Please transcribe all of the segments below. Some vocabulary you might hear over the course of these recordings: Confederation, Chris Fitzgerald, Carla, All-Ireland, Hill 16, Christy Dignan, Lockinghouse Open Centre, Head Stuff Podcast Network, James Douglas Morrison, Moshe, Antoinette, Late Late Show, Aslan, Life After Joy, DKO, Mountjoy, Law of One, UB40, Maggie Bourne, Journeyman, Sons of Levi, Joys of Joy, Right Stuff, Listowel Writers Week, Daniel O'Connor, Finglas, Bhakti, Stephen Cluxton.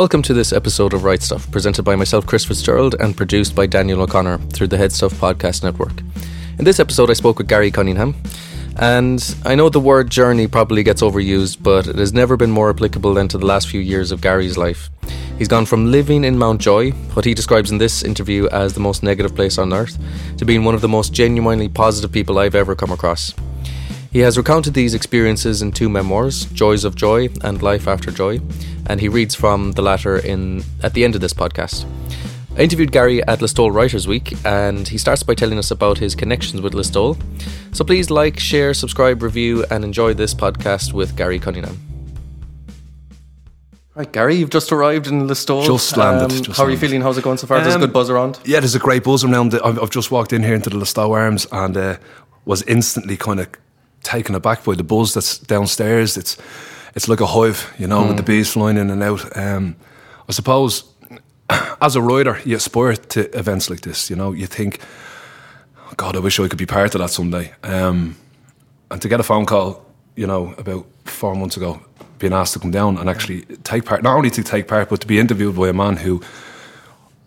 Welcome to this episode of Right Stuff, presented by myself, Chris Fitzgerald, and produced by Daniel O'Connor through the Head Stuff Podcast Network. In this episode, I spoke with Gary Cunningham, and I know the word journey probably gets overused, but it has never been more applicable than to the last few years of Gary's life. He's gone from living in Mountjoy, what he describes in this interview as the most negative place on earth, to being one of the most genuinely positive people I've ever come across. He has recounted these experiences in two memoirs, Joys of Joy and Life After Joy, and he reads from the latter at the end of this podcast. I interviewed Gary at Listowel Writers Week, and he starts by telling us about his connections with Listowel. So please like, share, subscribe, review, and enjoy this podcast with Gary Cunningham. Right, Gary, you've just arrived in Listowel. Just landed. How are you feeling? How's it going so far? There's a good buzz around. Yeah, there's a great buzz around. I've just walked in here into the Listowel Arms and was instantly kind of taken aback by the buzz that's downstairs. It's like a hive, you know, with the bees flying in and out. I suppose as a writer, you aspire to events like this, you know. You think, oh God, I wish I could be part of that someday. And to get a phone call, you know, about 4 months ago, being asked to come down and actually take part, not only to take part, but to be interviewed by a man who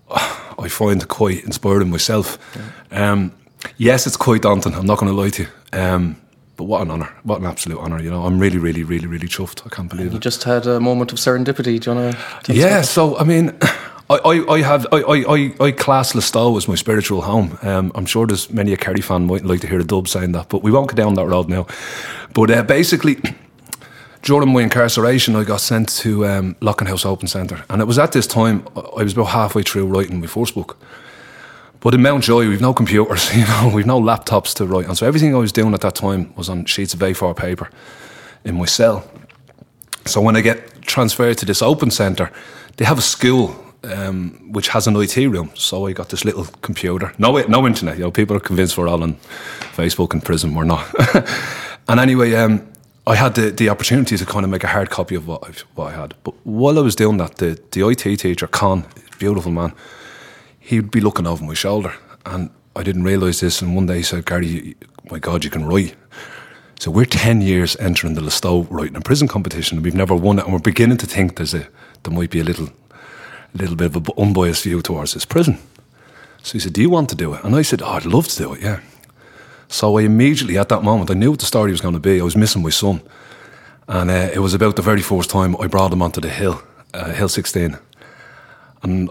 I find quite inspiring myself. Yeah. Yes, it's quite daunting, I'm not going to lie to you. But what an honour, what an absolute honour, you know. I'm really, really, really, really chuffed. I can't believe it. You just had a moment of serendipity, do you want to... Yeah, so, I mean, I class Listowel as my spiritual home. I'm sure there's many a Kerry fan might like to hear a dub saying that, but we won't go down that road now. But basically, during my incarceration, I got sent to Lockinghouse Open Centre. And it was at this time, I was about halfway through writing my first book. But in Mountjoy, we've no computers, you know, we've no laptops to write on. So everything I was doing at that time was on sheets of A4 paper in my cell. So when I get transferred to this open centre, they have a school which has an IT room. So I got this little computer. No internet. You know, people are convinced we're all on Facebook in prison. We're not. And anyway, I had the opportunity to kind of make a hard copy of what I had. But while I was doing that, the IT teacher, Con, beautiful man, he'd be looking over my shoulder, and I didn't realise this, and one day he said, Gary, my God, you can write. So we're 10 years entering the Listowel Writing and Prison competition, and we've never won it, and we're beginning to think there might be a little bit of an unbiased view towards this prison. So he said, do you want to do it? And I said, oh, I'd love to do it, yeah. So I immediately, at that moment, I knew what the story was going to be. I was missing my son, and it was about the very first time I brought him onto the hill, Hill 16, and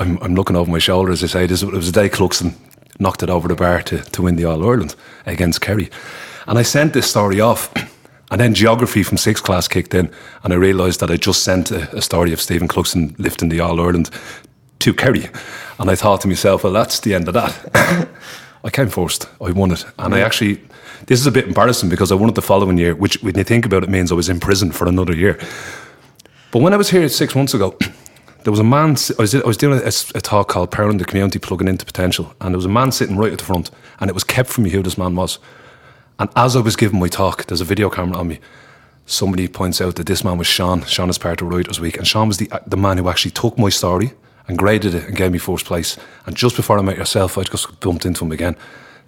I'm looking over my shoulder as I say this. It was the day Cluxton knocked it over the bar to win the All-Ireland against Kerry. And I sent this story off, and then geography from 6th class kicked in, and I realised that I just sent a story of Stephen Cluxton lifting the All-Ireland to Kerry. And I thought to myself, well, that's the end of that. I came first, I won it. And I actually, this is a bit embarrassing because I won it the following year, which when you think about it means I was in prison for another year. But when I was here 6 months ago, there was a man, I was doing a talk called Powering the Community, Plugging into Potential, and there was a man sitting right at the front, and it was kept from me who this man was. And as I was giving my talk, there's a video camera on me, somebody points out that this man was Sean. Sean is part of Writers Week, and Sean was the man who actually took my story and graded it and gave me first place. And just before I met yourself, I just bumped into him again.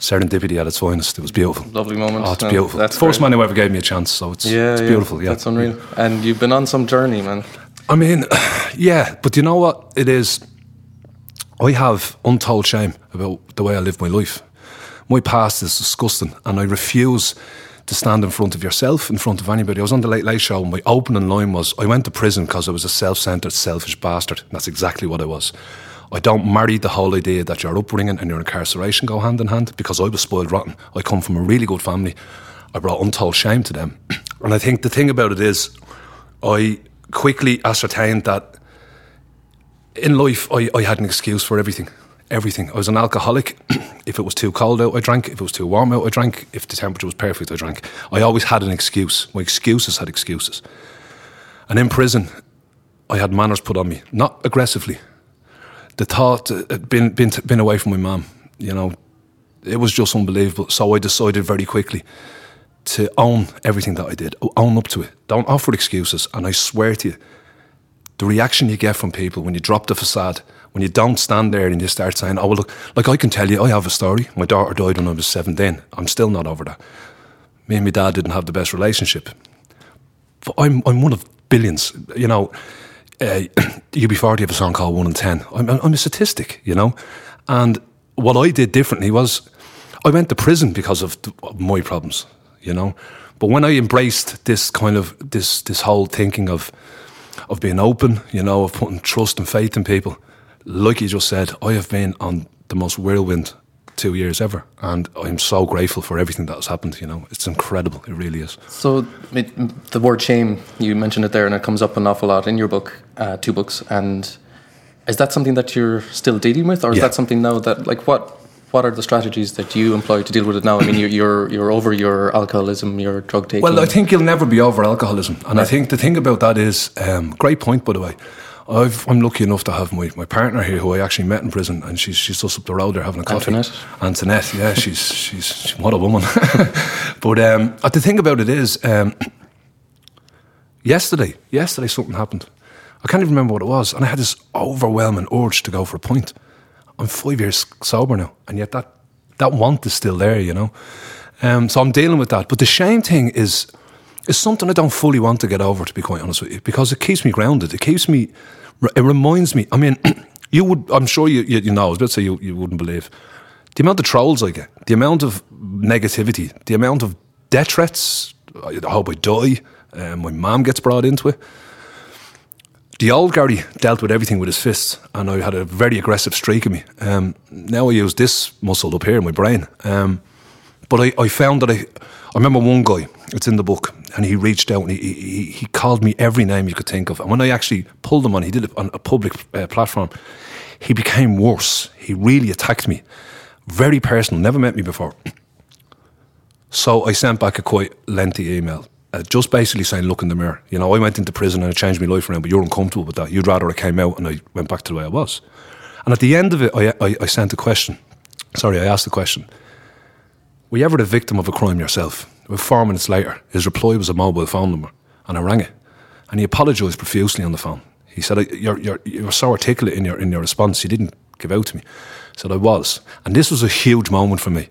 Serendipity at its finest. It was beautiful. Lovely moment. Oh, it's beautiful. That's the first man who ever gave me a chance, so it's beautiful. Yeah, that's unreal. And you've been on some journey, man. I mean, yeah, but you know what it is? I have untold shame about the way I live my life. My past is disgusting, and I refuse to stand in front of yourself, in front of anybody. I was on the Late Late Show, and my opening line was, I went to prison because I was a self-centred, selfish bastard. And that's exactly what I was. I don't marry the whole idea that your upbringing and your incarceration go hand in hand, because I was spoiled rotten. I come from a really good family. I brought untold shame to them. And I think the thing about it is, I quickly ascertained that in life I had an excuse for everything. I was an alcoholic. If it was too cold out, I drank. If it was too warm out, I drank. If the temperature was perfect, I drank. I always had an excuse. My excuses had excuses. And in prison I had manners put on me, not aggressively. The thought been away from my mum, you know, it was just unbelievable. So I decided very quickly to own everything that I did, own up to it. Don't offer excuses. And I swear to you, the reaction you get from people when you drop the facade, when you don't stand there and you start saying, oh, well, look, like I can tell you, I have a story. My daughter died when I was 17. I'm still not over that. Me and my dad didn't have the best relationship. But I'm one of billions, you know. UB40 have a song called 1 in 10. I'm a statistic, you know. And what I did differently was I went to prison because of my problems, you know. But when I embraced this kind of, this whole thinking of being open, you know, of putting trust and faith in people, like you just said, I have been on the most whirlwind 2 years ever, and I'm so grateful for everything that has happened, you know. It's incredible, it really is. So the word shame, you mentioned it there, and it comes up an awful lot in your book, two books, and is that something that you're still dealing with, or is that something now that, like, what are the strategies that you employ to deal with it now? I mean, you're over your alcoholism, your drug taking. Well, I think you'll never be over alcoholism. And I think the thing about that is, great point, by the way. I'm lucky enough to have my partner here, who I actually met in prison, and she's just up the road there having a coffee. Antoinette, yeah, she's what a woman. But the thing about it is, yesterday something happened. I can't even remember what it was, and I had this overwhelming urge to go for a pint. I'm 5 years sober now, and yet that want is still there, you know. So I'm dealing with that. But the shame thing is something I don't fully want to get over, to be quite honest with you, because it keeps me grounded. It keeps me. It reminds me. I mean, you would. I'm sure you know. I was about to say you wouldn't believe the amount of trolls I get, the amount of negativity, the amount of death threats. I hope I die. My mum gets brought into it. The old Gary dealt with everything with his fists, and I had a very aggressive streak in me. Now I use this muscle up here in my brain. But I found that I remember one guy, it's in the book, and he reached out and he called me every name you could think of. And when I actually pulled him on, he did it on a public platform, he became worse. He really attacked me. Very personal, never met me before. So I sent back a quite lengthy email. Just basically saying, look in the mirror. You know, I went into prison and it changed my life around, but you're uncomfortable with that. You'd rather I came out and I went back to the way I was. And at the end of it, I sent a question. Sorry, I asked the question. Were you ever the victim of a crime yourself? About 4 minutes later, his reply was a mobile phone number, and I rang it. And he apologised profusely on the phone. He said, you were so articulate in your response, you didn't give out to me. I said, I was. And this was a huge moment for me.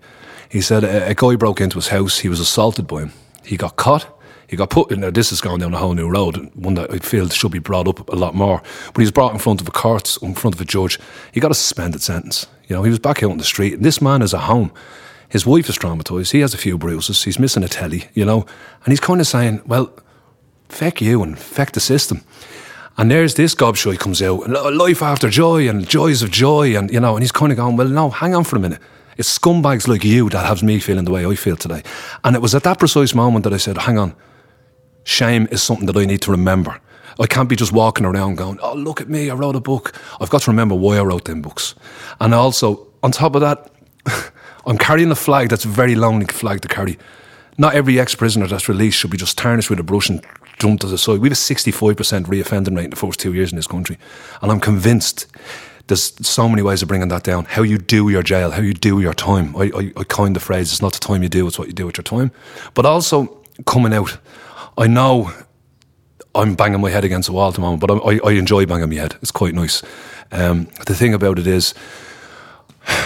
He said, a guy broke into his house, he was assaulted by him. He got caught. He got put in there. This is going down a whole new road, one that I feel should be brought up a lot more. But he was brought in front of a court, in front of a judge. He got a suspended sentence. You know, he was back out on the street. And this man is at home. His wife is traumatised. He has a few bruises. He's missing a telly, you know. And he's kind of saying, well, feck you and feck the system. And there's this gobshite comes out, and Life After Joy and Joys of Joy, and, you know, and he's kind of going, well, no, hang on for a minute. It's scumbags like you that has me feeling the way I feel today. And it was at that precise moment that I said, hang on. Shame is something that I need to remember. I can't be just walking around going, oh, look at me, I wrote a book. I've got to remember why I wrote them books. And also, on top of that, I'm carrying a flag that's a very lonely flag to carry. Not every ex-prisoner that's released should be just tarnished with a brush and dumped to the side. We have a 65% re-offending rate in the first 2 years in this country. And I'm convinced there's so many ways of bringing that down. How you do your jail, how you do your time. I coined the phrase, it's not the time you do, it's what you do with your time. But also, coming out. I know I'm banging my head against the wall at the moment, but I enjoy banging my head. It's quite nice. The thing about it is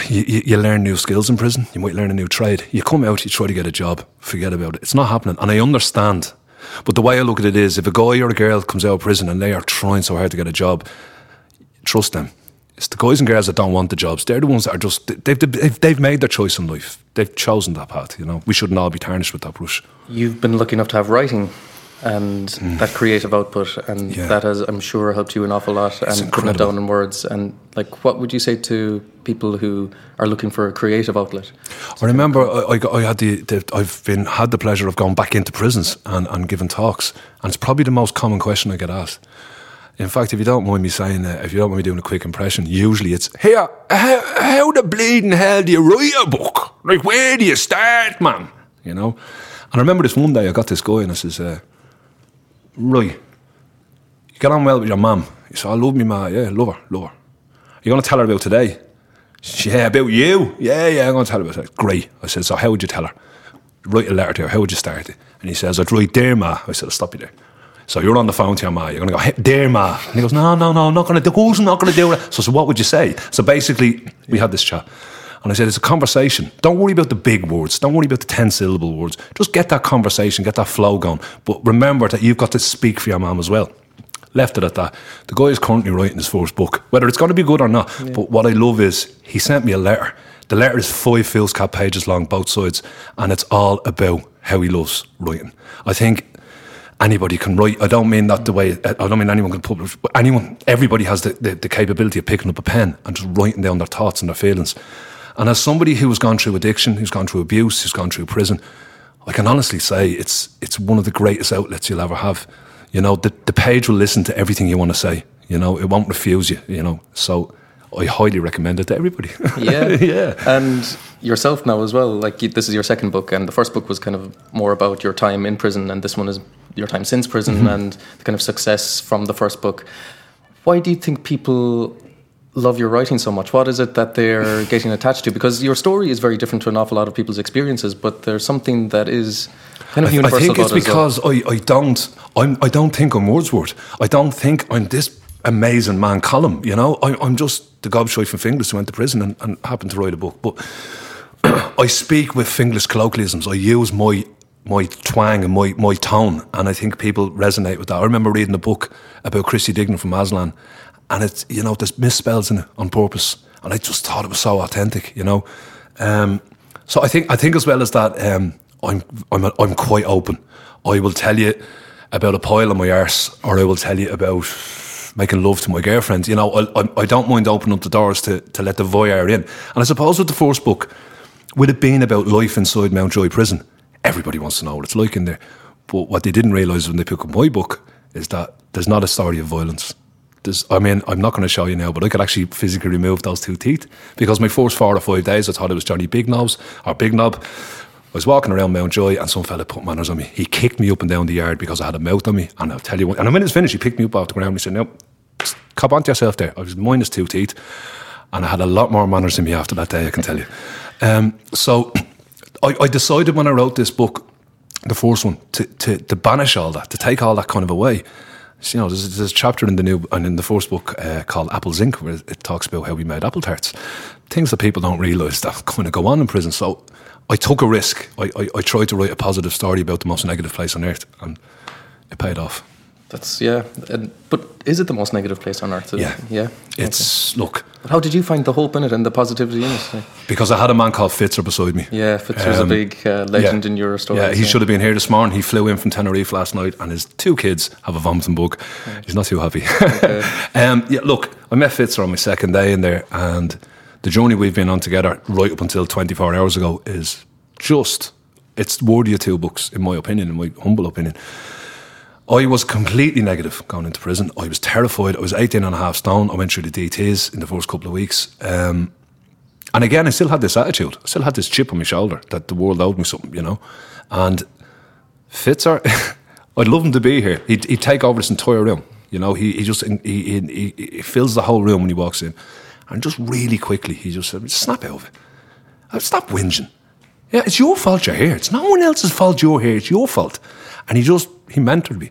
you learn new skills in prison. You might learn a new trade. You come out, you try to get a job. Forget about it. It's not happening. And I understand. But the way I look at it is if a guy or a girl comes out of prison and they are trying so hard to get a job, trust them. It's the guys and girls that don't want the jobs. They're the ones that are just... They've made their choice in life. They've chosen that path, you know. We shouldn't all be tarnished with that brush. You've been lucky enough to have writing and that creative output, and that has, I'm sure, helped you an awful lot. It's and incredible. Putting it down in words. And, like, what would you say to people who are looking for a creative outlet? I remember I've had the pleasure of going back into prisons and giving talks, and it's probably the most common question I get asked. In fact, if you don't mind me saying that, if you don't mind me doing a quick impression, usually it's, hey, how the bleeding hell do you write a book? Like, where do you start, man? You know? And I remember this one day, I got this guy and I says, right, you get on well with your mum? He said, I love me, ma, yeah, love her. Are you going to tell her about today? Said, yeah, about you? Yeah, I'm going to tell her about that. Great. I said, so how would you tell her? Write a letter to her, how would you start it? And he says, I'd write, dear ma. I said, I'll stop you there. So you're on the phone to your ma, you're going to go, hey, dear ma. And he goes, no, I'm not going to do it. So what would you say? So basically, we had this chat. And I said, it's a conversation. Don't worry about the big words. Don't worry about the 10-syllable words. Just get that conversation, get that flow going. But remember that you've got to speak for your mum as well. Left it at that. The guy is currently writing his first book, whether it's going to be good or not. Yeah. But what I love is he sent me a letter. The letter is 5 foolscap pages long, both sides, and it's all about how he loves writing. I think anybody can write. I don't mean that the way, I don't mean anyone can publish, but anyone, everybody has the capability of picking up a pen and just writing down their thoughts and their feelings. And as somebody who has gone through addiction, who's gone through abuse, who's gone through prison, I can honestly say it's one of the greatest outlets you'll ever have. You know, the page will listen to everything you want to say. You know, it won't refuse you, you know. So I highly recommend it to everybody. Yeah. Yeah. And yourself now as well. Like, this is your second book, and the first book was kind of more about your time in prison, and this one is your time since prison, mm-hmm. and the kind of success from the first book. Why do you think people love your writing so much? What is it that they're getting attached to? Because your story is very different to an awful lot of people's experiences, but there's something that is kind of universal. I think it's because I don't think I'm Wordsworth. I don't think I'm this amazing man Colum, you know. I'm just the gobshite from Finglas who went to prison and happened to write a book. But I speak with Finglas colloquialisms. I use my twang and my tone, and I think people resonate with that. I remember reading a book about Christy Dignan from Aslan, and it's, you know, there's misspells in it on purpose, and I just thought it was so authentic, you know. So I think as well as that, I'm quite open. I will tell you about a pile on my arse, or I will tell you about making love to my girlfriend. You know, I don't mind opening up the doors to let the voyeur in. And I suppose with the first book, with it being about life inside Mountjoy prison, everybody wants to know what it's like in there. But what they didn't realise when they picked up my book is that there's not a story of violence. I mean, I'm not going to show you now, but I could actually physically remove those 2 teeth, because my first 4 or 5 days I thought it was Johnny Big Nobs or Big Knob. I was walking around Mountjoy and some fella put manners on me. He kicked me up and down the yard because I had a mouth on me, and I'll tell you what, and when it's finished he picked me up off the ground and he said, "No, cop onto yourself there." I was minus 2 teeth, and I had a lot more manners in me after that day, I can tell you. So I decided when I wrote this book, the first one, to banish all that, to take all that kind of away. You know, there's a chapter in the new and in the first book called Apples Inc., where it talks about how we made apple tarts. Things that people don't realise that kind of go on in prison. So I took a risk. I tried to write a positive story about the most negative place on earth, and it paid off. That's, yeah. But is it the most negative place on earth? Yeah. Yeah. It's, okay. Look. But how did you find the hope in it and the positivity in it? Because I had a man called Fitzer beside me. Yeah, Fitzer was a big legend in your story. Yeah, he should have been here this morning. He flew in from Tenerife last night, and his 2 kids have a vomiting bug. Yeah. He's not too happy. Okay. Yeah, look, I met Fitzer on my second day in there, and the journey we've been on together right up until 24 hours ago is just, it's worthy of 2 books, in my opinion, in my humble opinion. I was completely negative going into prison. I was terrified. I was 18 and a half stone. I went through the DTs in the first couple of weeks. And again, I still had this attitude. I still had this chip on my shoulder that the world owed me something, you know. And Fitzer, I'd love him to be here. He'd take over this entire room. You know, he fills the whole room when he walks in. And just really quickly, he just said, "Snap out of it. Stop whinging. Yeah, it's your fault you're here. It's no one else's fault you're here. It's your fault." And he mentored me.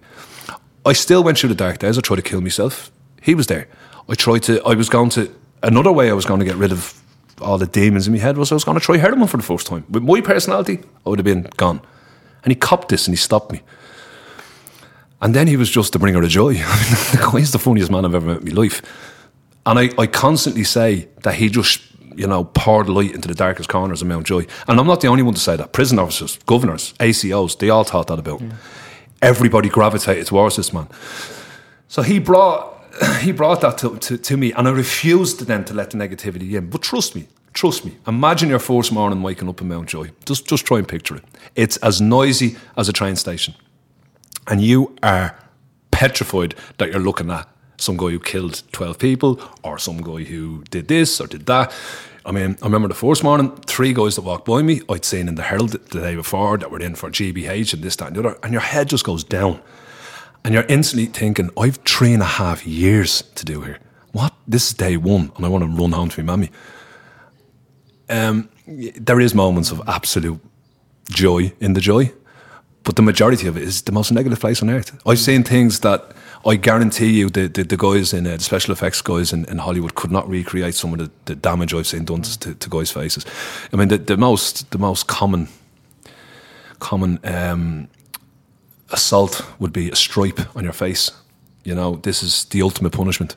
I still went through the dark days. I tried to kill myself. He was there. Another way I was going to get rid of all the demons in my head was I was going to try heroin for the first time. With my personality, I would have been gone. And he copped this and he stopped me. And then he was just the bringer of joy. He's the funniest man I've ever met in my life. And I constantly say that he just, you know, poured light into the darkest corners of Mountjoy. And I'm not the only one to say that. Prison officers, governors, ACOs, they all thought that about him. Everybody gravitated towards this man. So he brought that to me, and I refused then to let the negativity in. But trust me. Imagine your first morning waking up in Mountjoy. Just try and picture it. It's as noisy as a train station. And you are petrified that you're looking at some guy who killed 12 people, or some guy who did this or did that. I mean, I remember the first morning, 3 guys that walked by me, I'd seen in the Herald the day before that were in for GBH and this, that and the other, and your head just goes down. And you're instantly thinking, I've 3.5 years to do here. What? This is day 1, and I want to run home to my mammy. There is moments of absolute joy in the joy, but the majority of it is the most negative place on earth. I've seen things that I guarantee you the guys in the special effects guys in Hollywood could not recreate some of the damage I've seen done to guys' faces. I mean, the most common assault would be a stripe on your face. You know, this is the ultimate punishment.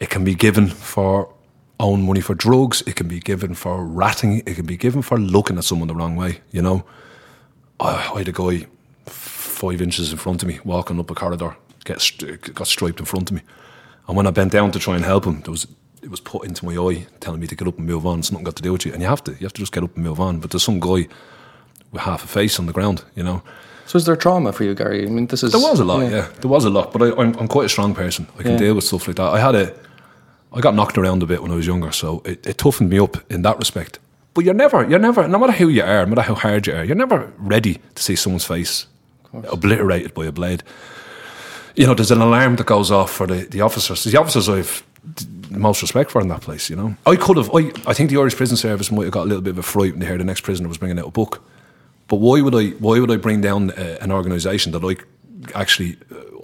It can be given for own money for drugs. It can be given for ratting. It can be given for looking at someone the wrong way, you know. I had a guy 5 inches in front of me walking up a corridor, got striped in front of me. And when I bent down to try and help him, it was put into my eye telling me to get up and move on. It's nothing got to do with you. And you have to just get up and move on. But there's some guy with half a face on the ground, you know. So is there trauma for you, Gary? I mean, there was a lot, yeah. There was a lot, but I'm quite a strong person. I can deal with stuff like that. I got knocked around a bit when I was younger, so it toughened me up in that respect. But you're never, no matter who you are, no matter how hard you are, you're never ready to see someone's face obliterated by a blade. You know, there's an alarm that goes off for the officers. The officers I've the most respect for in that place, you know. I think the Irish Prison Service might have got a little bit of a fright when they heard the next prisoner was bringing out a book. But why would I bring down an organisation that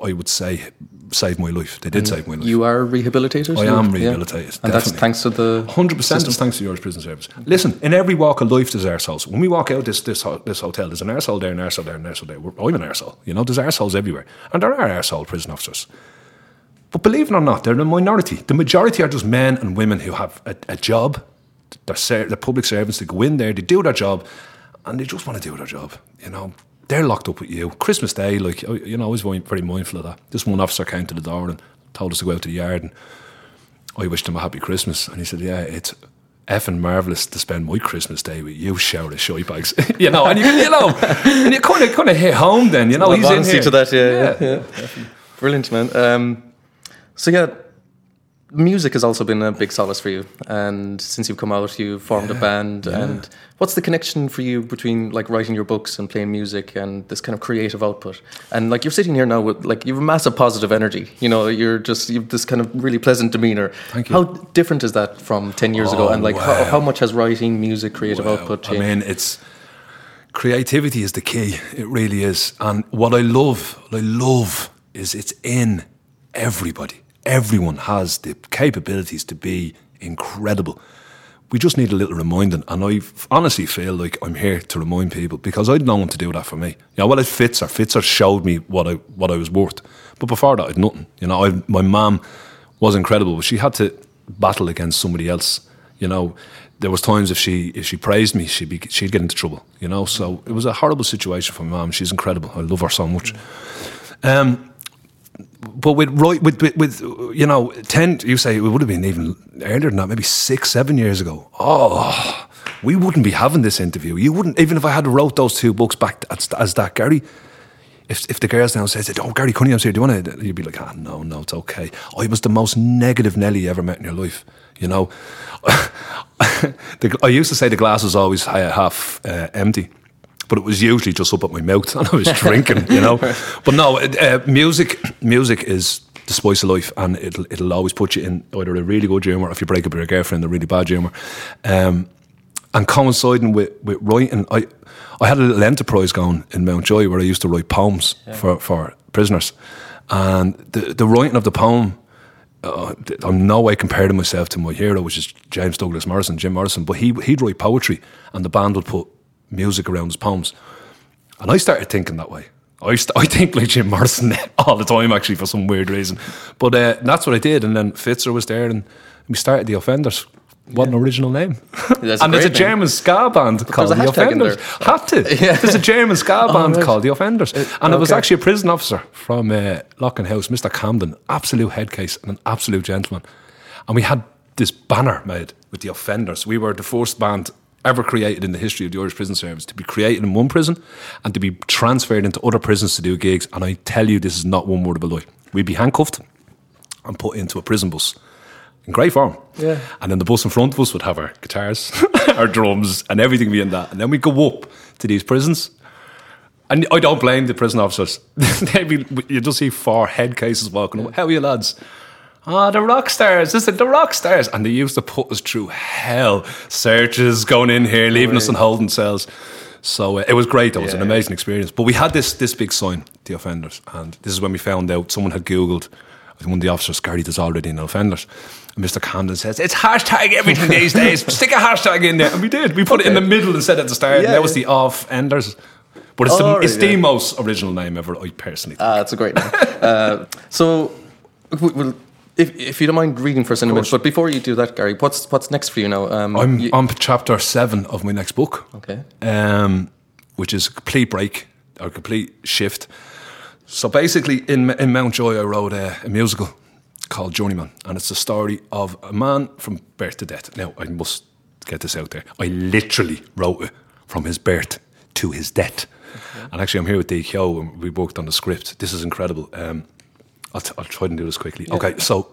I would say saved my life? They did save my life. You are rehabilitated? I am rehabilitated, and that's thanks to the 100%. It's thanks to the Irish Prison Service. Listen, in every walk of life there's arseholes. When we walk out this hotel, there's an arsehole there, an arsehole there, an arsehole there. I'm an arsehole, you know. There's arseholes everywhere, and there are arsehole prison officers. But believe it or not, they're the minority. The majority are just men and women who have a job. They're public servants. They go in there, they do their job, and they just want to do their job, you know. They're locked up with you. Christmas Day, like, you know, I was very mindful of that. This one officer came to the door and told us to go out to the yard, and I wished him a happy Christmas. And he said, yeah, it's effing marvellous to spend my Christmas Day with you, shower of shite bags. You know, and you kind of hit home then, you know. Well, he's in here. To that, yeah. Brilliant, man. Music has also been a big solace for you, and since you've come out you've formed a band. And what's the connection for you between like writing your books and playing music and this kind of creative output? And like, you're sitting here now with like, you have a massive positive energy, you know, you have this kind of really pleasant demeanor. Thank you. How different is that from 10 years ago? And like, how much has writing, music, creative output changed? I mean, creativity is the key. It really is. And what I love is it's in everybody. Everyone has the capabilities to be incredible. We just need a little reminding, and I honestly feel like I'm here to remind people, because I had no one to do that for me. You know, well, Fitzer showed me what I was worth, but before that, I had nothing. You know, my mum was incredible, but she had to battle against somebody else. You know, there was times if she praised me, she'd get into trouble. You know, so it was a horrible situation for my mum. She's incredible. I love her so much. But with you know, 10, you say it would have been even earlier than that, maybe 6-7 years ago. Oh, we wouldn't be having this interview. You wouldn't, even if I had wrote those two books back as that, Gary. If the girls now said, "Oh, Gary Cunningham's here, do you want to?" You'd be like, "Ah, no, it's okay." I was the most negative Nelly you ever met in your life. You know, I used to say the glass was always half empty, but it was usually just up at my mouth and I was drinking, you know. But no, music is the spice of life, and it'll always put you in either a really good humour, or if you break up with your girlfriend, a really bad humour. And coinciding with writing, I had a little enterprise going in Mountjoy where I used to write poems for prisoners. And the writing of the poem, I'm no way comparing myself to my hero, which is James Douglas Morrison, Jim Morrison, but he'd write poetry and the band would put music around his poems, and I started thinking that way. I think like Jim Morrison all the time, actually, for some weird reason. But that's what I did, and then Fitzer was there, and we started the Offenders. What an original name! That's and there's a German ska band called the Offenders. There's a German ska band called the Offenders, and it was actually a prison officer from Lockinghouse, Mr. Camden, absolute headcase and an absolute gentleman. And we had this banner made with the Offenders. We were the first band ever created in the history of the Irish Prison Service to be created in one prison and to be transferred into other prisons to do gigs. And I tell you, this is not one word of a lie. We'd be handcuffed and put into a prison bus in great form. Yeah. And then the bus in front of us would have our guitars, our drums, and everything being that. And then we'd go up to these prisons. And I don't blame the prison officers. You'd just see 4 head cases walking up. How are you, lads? Oh, the rock stars. This is the rock stars. And they used to put us through hell. Searches, going in here, leaving us in holding cells. So it was great. It was an amazing experience. But we had this big sign, the Offenders. And this is when we found out, someone had Googled, one of the officers, Gary, there's already an Offenders. And Mr. Camden says, it's hashtag everything these days. Stick a hashtag in there. And we did. We put it in the middle and said at the start. And that was the Offenders. But it's, oh, the, it's the most original name ever, I personally think. It's a great name. So, we'll, if you don't mind reading for us in a minute, but before you do that, Gary, what's next for you now? I'm on chapter 7 of my next book, which is a complete break, or a complete shift. So basically, in Mountjoy, I wrote a musical called Journeyman, and it's the story of a man from birth to death. Now, I must get this out there. I literally wrote it from his birth to his death. Okay. And actually, I'm here with DKO, and we worked on the script. This is incredible. I'll try and do this quickly. Yeah. Okay, so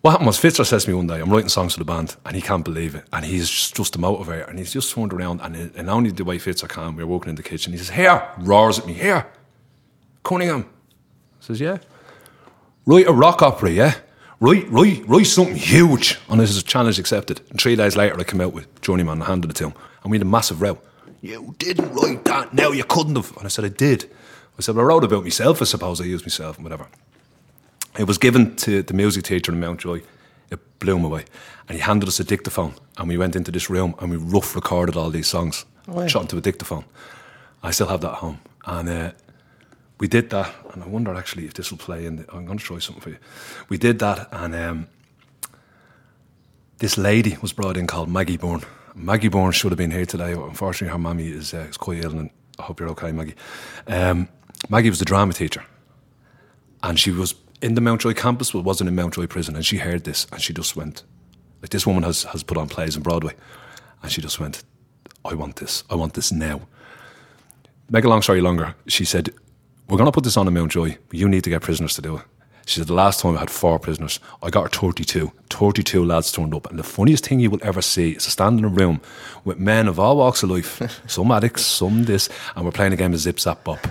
what happened was Fitzgerald says to me one day, I'm writing songs for the band, and he can't believe it. And he's just a motivator, and he's just turned around, and only the way Fitzgerald can, we were walking in the kitchen, he says, here, roars at me, here, Cunningham. I says, yeah. Write a rock opera, yeah? Write something huge. And this is a challenge accepted. And 3 days later, I came out with Journeyman and handed it to him. And we had a massive row. You didn't write that, now you couldn't have. And I said, I did. I said, well, I wrote about myself, I suppose. I used myself and whatever. It was given to the music teacher in Mountjoy. It blew him away. And he handed us a dictaphone. And we went into this room and we rough recorded all these songs. Right. Shot into a dictaphone. I still have that at home. And we did that. And I wonder actually if this will play in. I'm going to try something for you. We did that. And this lady was brought in called Maggie Bourne. Maggie Bourne should have been here today. Unfortunately, her mammy is quite ill. And I hope you're okay, Maggie. Maggie was the drama teacher, and she was in the Mountjoy campus but wasn't in Mountjoy prison, and she heard this and she just went, like, this woman has put on plays on Broadway, and she just went, I want this now. Make a long story longer, she said, we're going to put this on in Mountjoy, but you need to get prisoners to do it. She said, the last time I had 4 prisoners, I got her 32 lads turned up, and the funniest thing you will ever see is to stand in a room with men of all walks of life, some addicts, some this, and we're playing a game of Zip Zap Bop.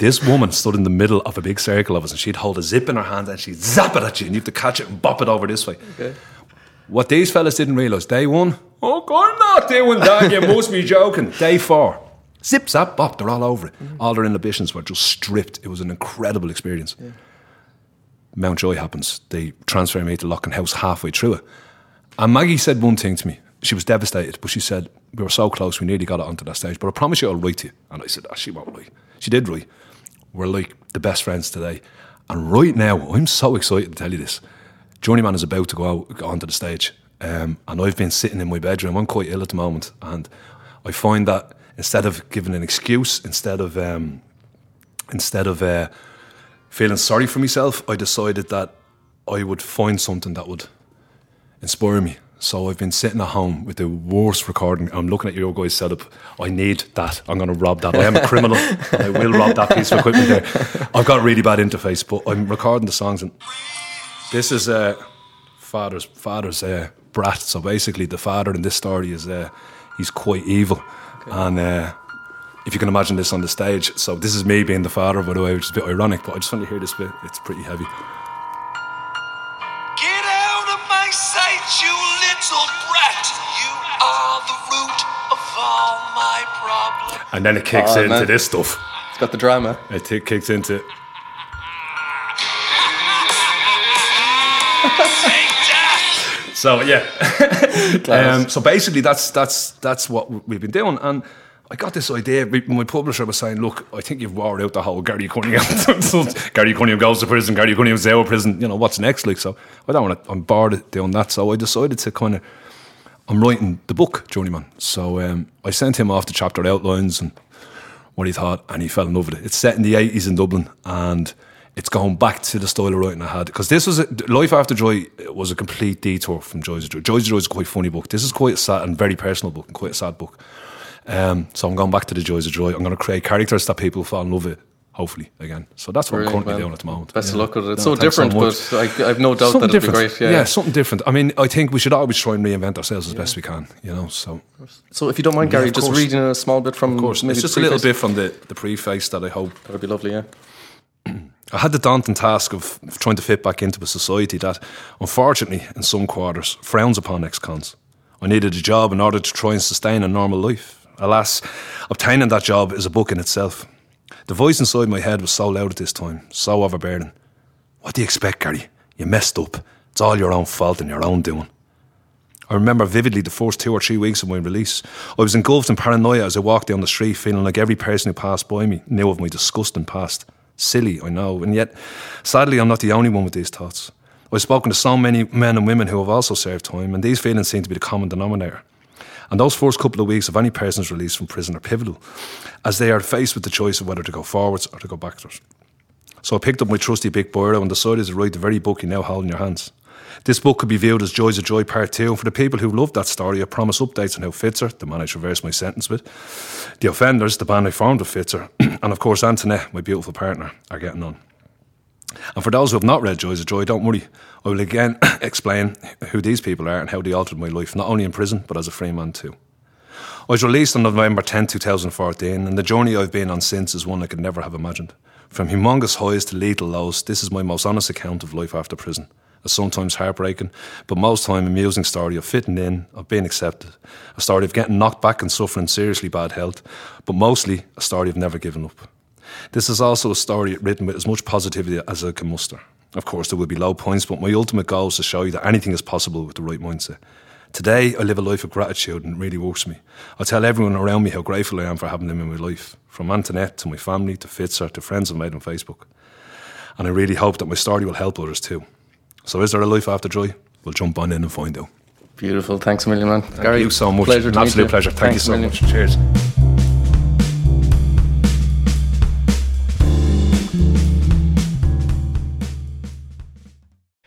This woman stood in the middle of a big circle of us, and she'd hold a zip in her hand and she'd zap it at you, and you have to catch it and bop it over this way. Okay. What these fellas didn't realise, day 1, oh, I'm not doing that, you must be joking. Day 4, Zip Zap Bop, they're all over it. Mm-hmm. All their inhibitions were just stripped. It was an incredible experience. Yeah. Mountjoy happens. They transfer me to Lockinghouse halfway through it. And Maggie said one thing to me. She was devastated, but she said, we were so close, we nearly got it onto that stage, but I promise you I'll write to you. And I said, she won't write. She did write. We're like the best friends today. And right now, I'm so excited to tell you this. Journeyman is about to go onto the stage. And I've been sitting in my bedroom. I'm quite ill at the moment. And I find that instead of giving an excuse, instead of feeling sorry for myself, I decided that I would find something that would inspire me. So I've been sitting at home with the worst recording. I'm looking at your guys' setup. I need that. I'm going to rob that. I am a criminal. And I will rob that piece of equipment there. I've got a really bad interface, but I'm recording the songs. And this is father's brat. So basically, the father in this story is he's quite evil, okay. And. If you can imagine this on the stage. So this is me being the father, by the way, which is a bit ironic, but I just want to hear this bit. It's pretty heavy. Get out of my sight, you little brat. You are the root of all my problems. And then it kicks into this stuff. It's got the drama. It kicks into... Take that! So, yeah. So basically, that's what we've been doing. And... I got this idea. My publisher was saying, look, I think you've wore out the whole Gary Cunningham. Gary Cunningham goes to prison, Gary Cunningham's out of prison. You know, what's next? Like, so I don't want to, I'm bored of doing that. So I decided to I'm writing the book, Journeyman. So I sent him off the chapter outlines and what he thought, and he fell in love with it. It's set in the 80s in Dublin, and it's going back to the style of writing I had. Because this was, Life After Joy was a complete detour from Joys of Joy. Joys of Joy is a quite funny book. This is quite a sad and very personal book, and quite a sad book. So I'm going back to the Joys of Joy. I'm going to create characters that people fall in love with, hopefully, again. So that's what Brilliant, I'm currently doing at the moment. Best of luck with it. It's so different, so but I've no doubt that it'll be great. Yeah, something different. I mean, I think we should always try and reinvent ourselves as best we can, you know. So if you don't mind, Gary, just reading a small bit from... Of course, it's just a little bit from the preface that I hope... That'll be lovely, yeah. I had the daunting task of trying to fit back into a society that, unfortunately, in some quarters, frowns upon ex-cons. I needed a job in order to try and sustain a normal life. Alas, obtaining that job is a book in itself. The voice inside my head was so loud at this time, so overbearing. What do you expect, Gary? You messed up. It's all your own fault and your own doing. I remember vividly the first 2 or 3 weeks of my release. I was engulfed in paranoia as I walked down the street, feeling like every person who passed by me knew of my disgusting past. Silly, I know, and yet, sadly, I'm not the only one with these thoughts. I've spoken to so many men and women who have also served time, and these feelings seem to be the common denominator. And those first couple of weeks of any person's release from prison are pivotal, as they are faced with the choice of whether to go forwards or to go backwards. So I picked up my trusty big biro and decided to write the very book you now hold in your hands. This book could be viewed as Joys of Joy Part 2, and for the people who love that story, I promise updates on how Fitzer, the man I traversed my sentence with, the offenders, the band I formed with Fitzer, and of course Antoinette, my beautiful partner, are getting on. And for those who have not read Joys of Joy, don't worry, I will again explain who these people are and how they altered my life, not only in prison, but as a free man too. I was released on November 10, 2014, and the journey I've been on since is one I could never have imagined. From humongous highs to lethal lows, this is my most honest account of life after prison. A sometimes heartbreaking, but most time amusing story of fitting in, of being accepted, a story of getting knocked back and suffering seriously bad health, but mostly a story of never giving up. This is also a story written with as much positivity as I can muster. Of course, there will be low points, but my ultimate goal is to show you that anything is possible with the right mindset. Today, I live a life of gratitude and it really works me. I tell everyone around me how grateful I am for having them in my life, from Antoinette to my family to Fitzer to friends I've made on Facebook. And I really hope that my story will help others too. So is there a life after joy? We'll jump on in and find out. Beautiful. Thanks a million, man. Thank Gary, you so much. An absolute pleasure. Thanks you so much. Cheers.